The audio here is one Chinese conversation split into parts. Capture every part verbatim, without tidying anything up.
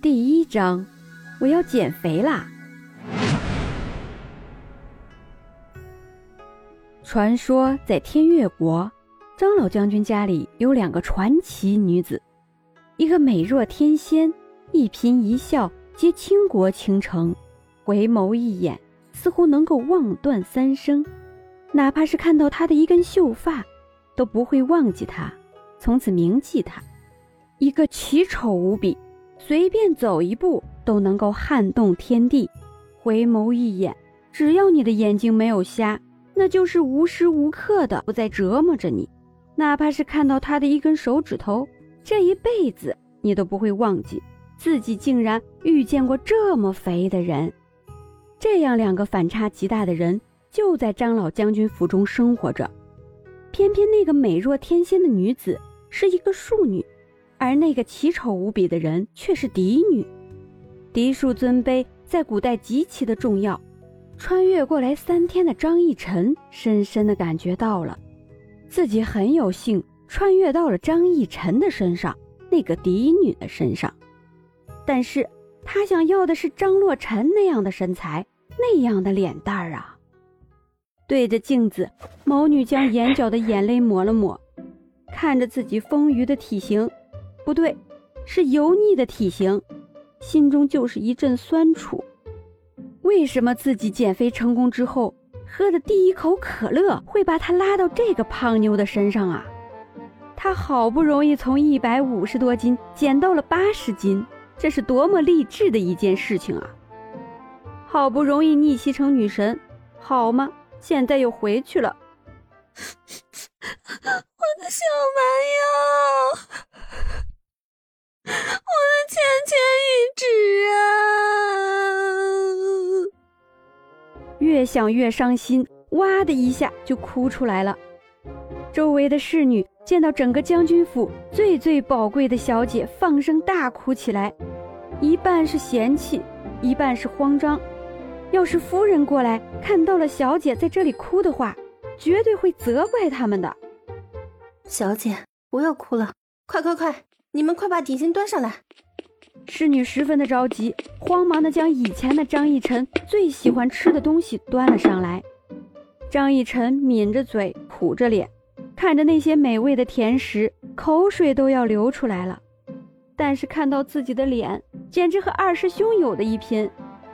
第一章，我要减肥啦！传说在天越国，张老将军家里有两个传奇女子，一个美若天仙，一颦一笑皆倾国倾城，回眸一眼似乎能够望断三生，哪怕是看到她的一根秀发都不会忘记她，从此铭记她。一个奇丑无比，随便走一步都能够撼动天地，回眸一眼，只要你的眼睛没有瞎，那就是无时无刻的不在折磨着你，哪怕是看到他的一根手指头，这一辈子你都不会忘记自己竟然遇见过这么肥的人。这样两个反差极大的人就在张老将军府中生活着，偏偏那个美若天仙的女子是一个庶女，而那个奇丑无比的人却是嫡女。嫡庶尊卑在古代极其的重要，穿越过来三天的张逸晨深深的感觉到了自己很有幸穿越到了张逸晨的身上，那个嫡女的身上。但是他想要的是张洛尘那样的身材，那样的脸蛋儿啊。对着镜子，某女将眼角的眼泪抹了抹，看着自己丰腴的体型，不对，是油腻的体型，心中就是一阵酸楚。为什么自己减肥成功之后喝的第一口可乐会把他拉到这个胖妞的身上啊？他好不容易从一百五十多斤减到了八十斤，这是多么励志的一件事情啊！好不容易逆袭成女神，好吗？现在又回去了。我的小蛮腰，我的浅浅一指啊！越想越伤心，哇的一下就哭出来了。周围的侍女见到整个将军府最最宝贵的小姐放声大哭起来，一半是嫌弃，一半是慌张。要是夫人过来看到了小姐在这里哭的话，绝对会责怪他们的。小姐，不要哭了，快快快，你们快把点心端上来。侍女十分的着急，慌忙的将以前的张逸晨最喜欢吃的东西端了上来。张逸晨抿着嘴，苦着脸，看着那些美味的甜食，口水都要流出来了。但是看到自己的脸，简直和二师兄有的一拼，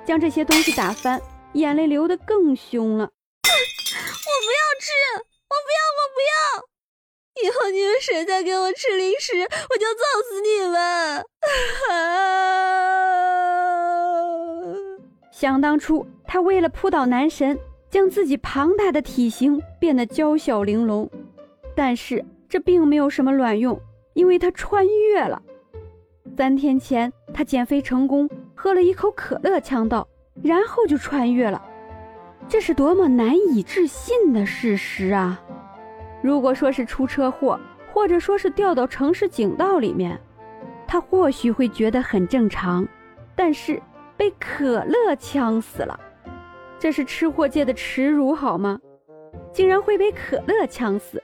将这些东西打翻，眼泪流得更凶了。我不要吃，我不要，我不要！以后你们谁再给我吃零食，我就揍死你们！想当初，他为了扑倒男神，将自己庞大的体型变得娇小玲珑，但是这并没有什么卵用，因为他穿越了。三天前，他减肥成功，喝了一口可乐呛到，然后就穿越了。这是多么难以置信的事实啊！如果说是出车祸，或者说是掉到城市井道里面，他或许会觉得很正常，但是被可乐呛死了，这是吃货界的耻辱好吗？竟然会被可乐呛死，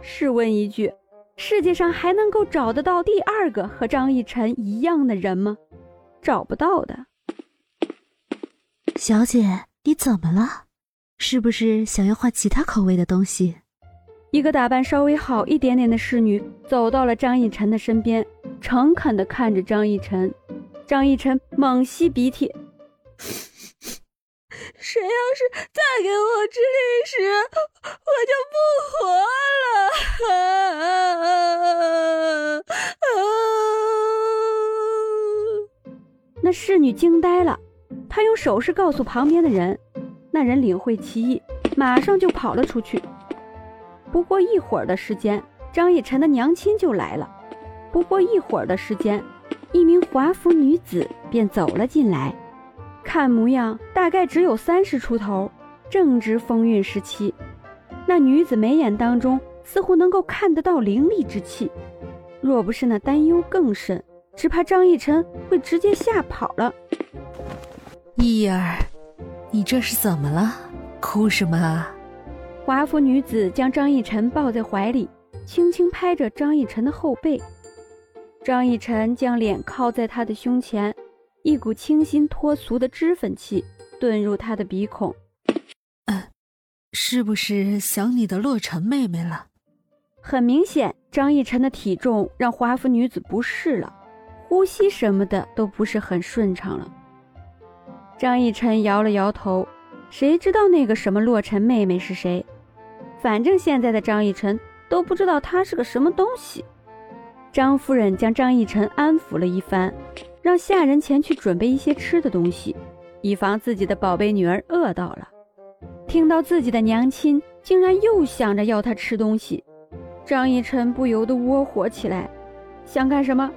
试问一句，世界上还能够找得到第二个和张逸晨一样的人吗？找不到的。小姐，你怎么了？是不是想要换其他口味的东西？一个打扮稍微好一点点的侍女走到了张逸晨的身边，诚恳地看着张逸晨。张逸晨猛吸鼻涕，谁要是再给我吃零食，我就不活了！啊啊啊、那侍女惊呆了，她用手势告诉旁边的人，那人领会其意，马上就跑了出去。不过一会儿的时间，张逸晨的娘亲就来了。不过一会儿的时间，一名华服女子便走了进来，看模样大概只有三十出头，正值风韵时期。那女子眉眼当中似乎能够看得到凌厉之气，若不是那担忧更深，只怕张逸晨会直接吓跑了。逸儿，你这是怎么了？哭什么啊？华服女子将张逸晨抱在怀里，轻轻拍着张逸晨的后背。张逸晨将脸靠在他的胸前，一股清新脱俗的脂粉气遁入他的鼻孔。嗯，是不是想你的洛尘妹妹了？很明显，张逸晨的体重让华服女子不适了，呼吸什么的都不是很顺畅了。张逸晨摇了摇头，谁知道那个什么洛尘妹妹是谁？反正现在的张逸晨都不知道她是个什么东西。张夫人将张逸晨安抚了一番，让下人前去准备一些吃的东西，以防自己的宝贝女儿饿到了。听到自己的娘亲竟然又想着要她吃东西，张逸晨不由得窝火起来。想干什么？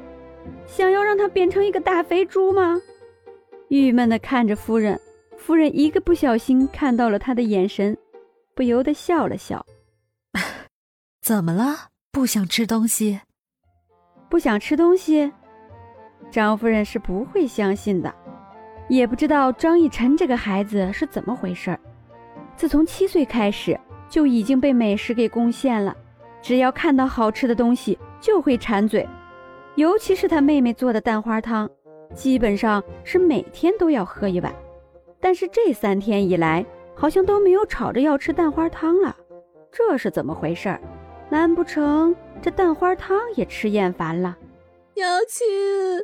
想要让她变成一个大肥猪吗？郁闷地看着夫人，夫人一个不小心看到了他的眼神，不由得笑了笑。怎么了？不想吃东西？不想吃东西？张夫人是不会相信的，也不知道张逸晨这个孩子是怎么回事。自从七岁开始就已经被美食给攻陷了，只要看到好吃的东西就会馋嘴，尤其是他妹妹做的蛋花汤，基本上是每天都要喝一碗，但是这三天以来好像都没有吵着要吃蛋花汤了，这是怎么回事？难不成这蛋花汤也吃厌烦了？娘亲，以后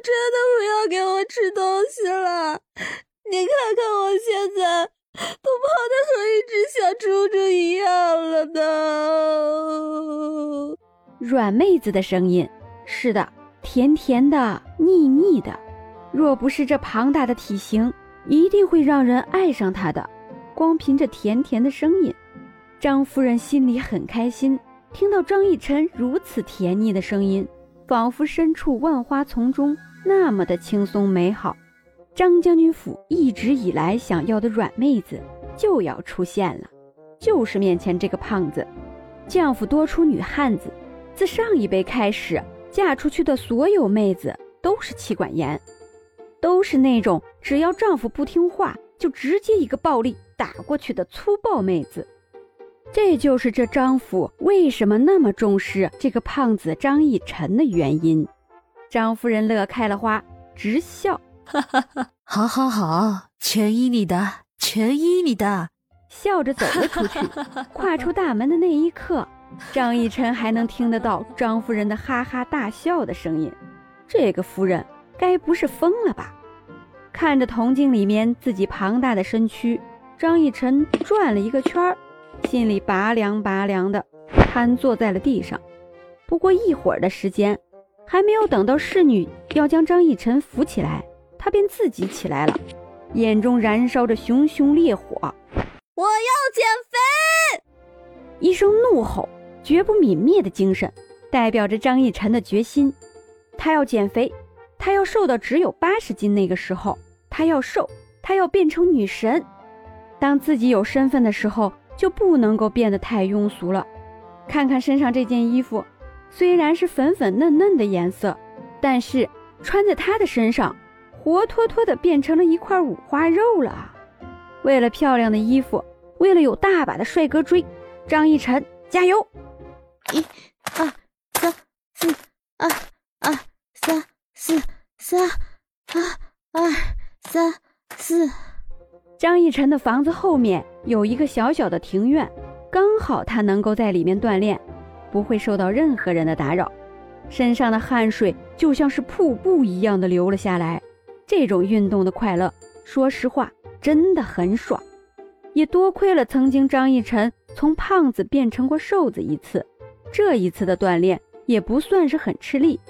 真的不要给我吃东西了，你看看我现在都胖得和一只小猪猪一样了呢。软妹子的声音，是的，甜甜的腻腻的，若不是这庞大的体型，一定会让人爱上她的。光凭着甜甜的声音，张夫人心里很开心，听到张逸晨如此甜腻的声音，仿佛身处万花丛中那么的轻松美好。张将军府一直以来想要的软妹子就要出现了，就是面前这个胖子。将府多出女汉子，自上一辈开始嫁出去的所有妹子都是妻管严，都是那种只要丈夫不听话就直接一个暴力打过去的粗暴妹子。这就是这张府为什么那么重视这个胖子张逸晨的原因。张夫人乐开了花，直笑。好好好，全依你的，全依你的。笑着走了出去。跨出大门的那一刻，张逸晨还能听得到张夫人的哈哈大笑的声音，这个夫人该不是疯了吧？看着铜镜里面自己庞大的身躯，张逸晨转了一个圈，心里拔凉拔凉的，瘫坐在了地上。不过一会儿的时间，还没有等到侍女要将张逸晨扶起来，他便自己起来了，眼中燃烧着熊熊烈火。我要减肥！一声怒吼，绝不泯灭的精神代表着张逸晨的决心。他要减肥，他要瘦到只有八十斤，那个时候他要瘦，他要变成女神。当自己有身份的时候，就不能够变得太庸俗了。看看身上这件衣服，虽然是粉粉嫩嫩的颜色，但是穿在他的身上活脱脱的变成了一块五花肉了。为了漂亮的衣服，为了有大把的帅哥追，张逸晨加油！一二三四，二二三四，三二二三四。张逸晨的房子后面有一个小小的庭院，刚好他能够在里面锻炼，不会受到任何人的打扰。身上的汗水就像是瀑布一样的流了下来，这种运动的快乐，说实话真的很爽。也多亏了曾经张逸晨从胖子变成过瘦子一次，这一次的锻炼也不算是很吃力，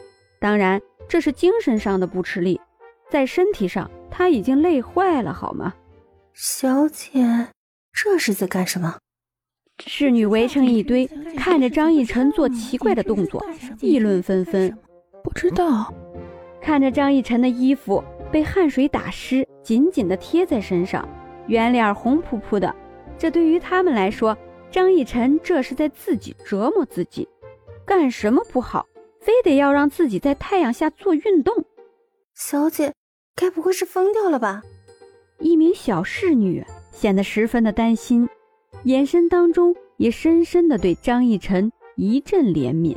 当然这是精神上的不吃力，在身体上他已经累坏了好吗？小姐，这是在干什么？侍女围成一堆，看着张逸晨做奇怪的动作，议论纷纷。不知道。看着张逸晨的衣服被汗水打湿，紧紧地贴在身上，圆脸红扑扑的，这对于他们来说，张逸晨这是在自己折磨自己。干什么不好，非得要让自己在太阳下做运动？小姐，该不会是疯掉了吧？一名小侍女显得十分的担心，眼神当中也深深的对张逸晨一阵怜悯。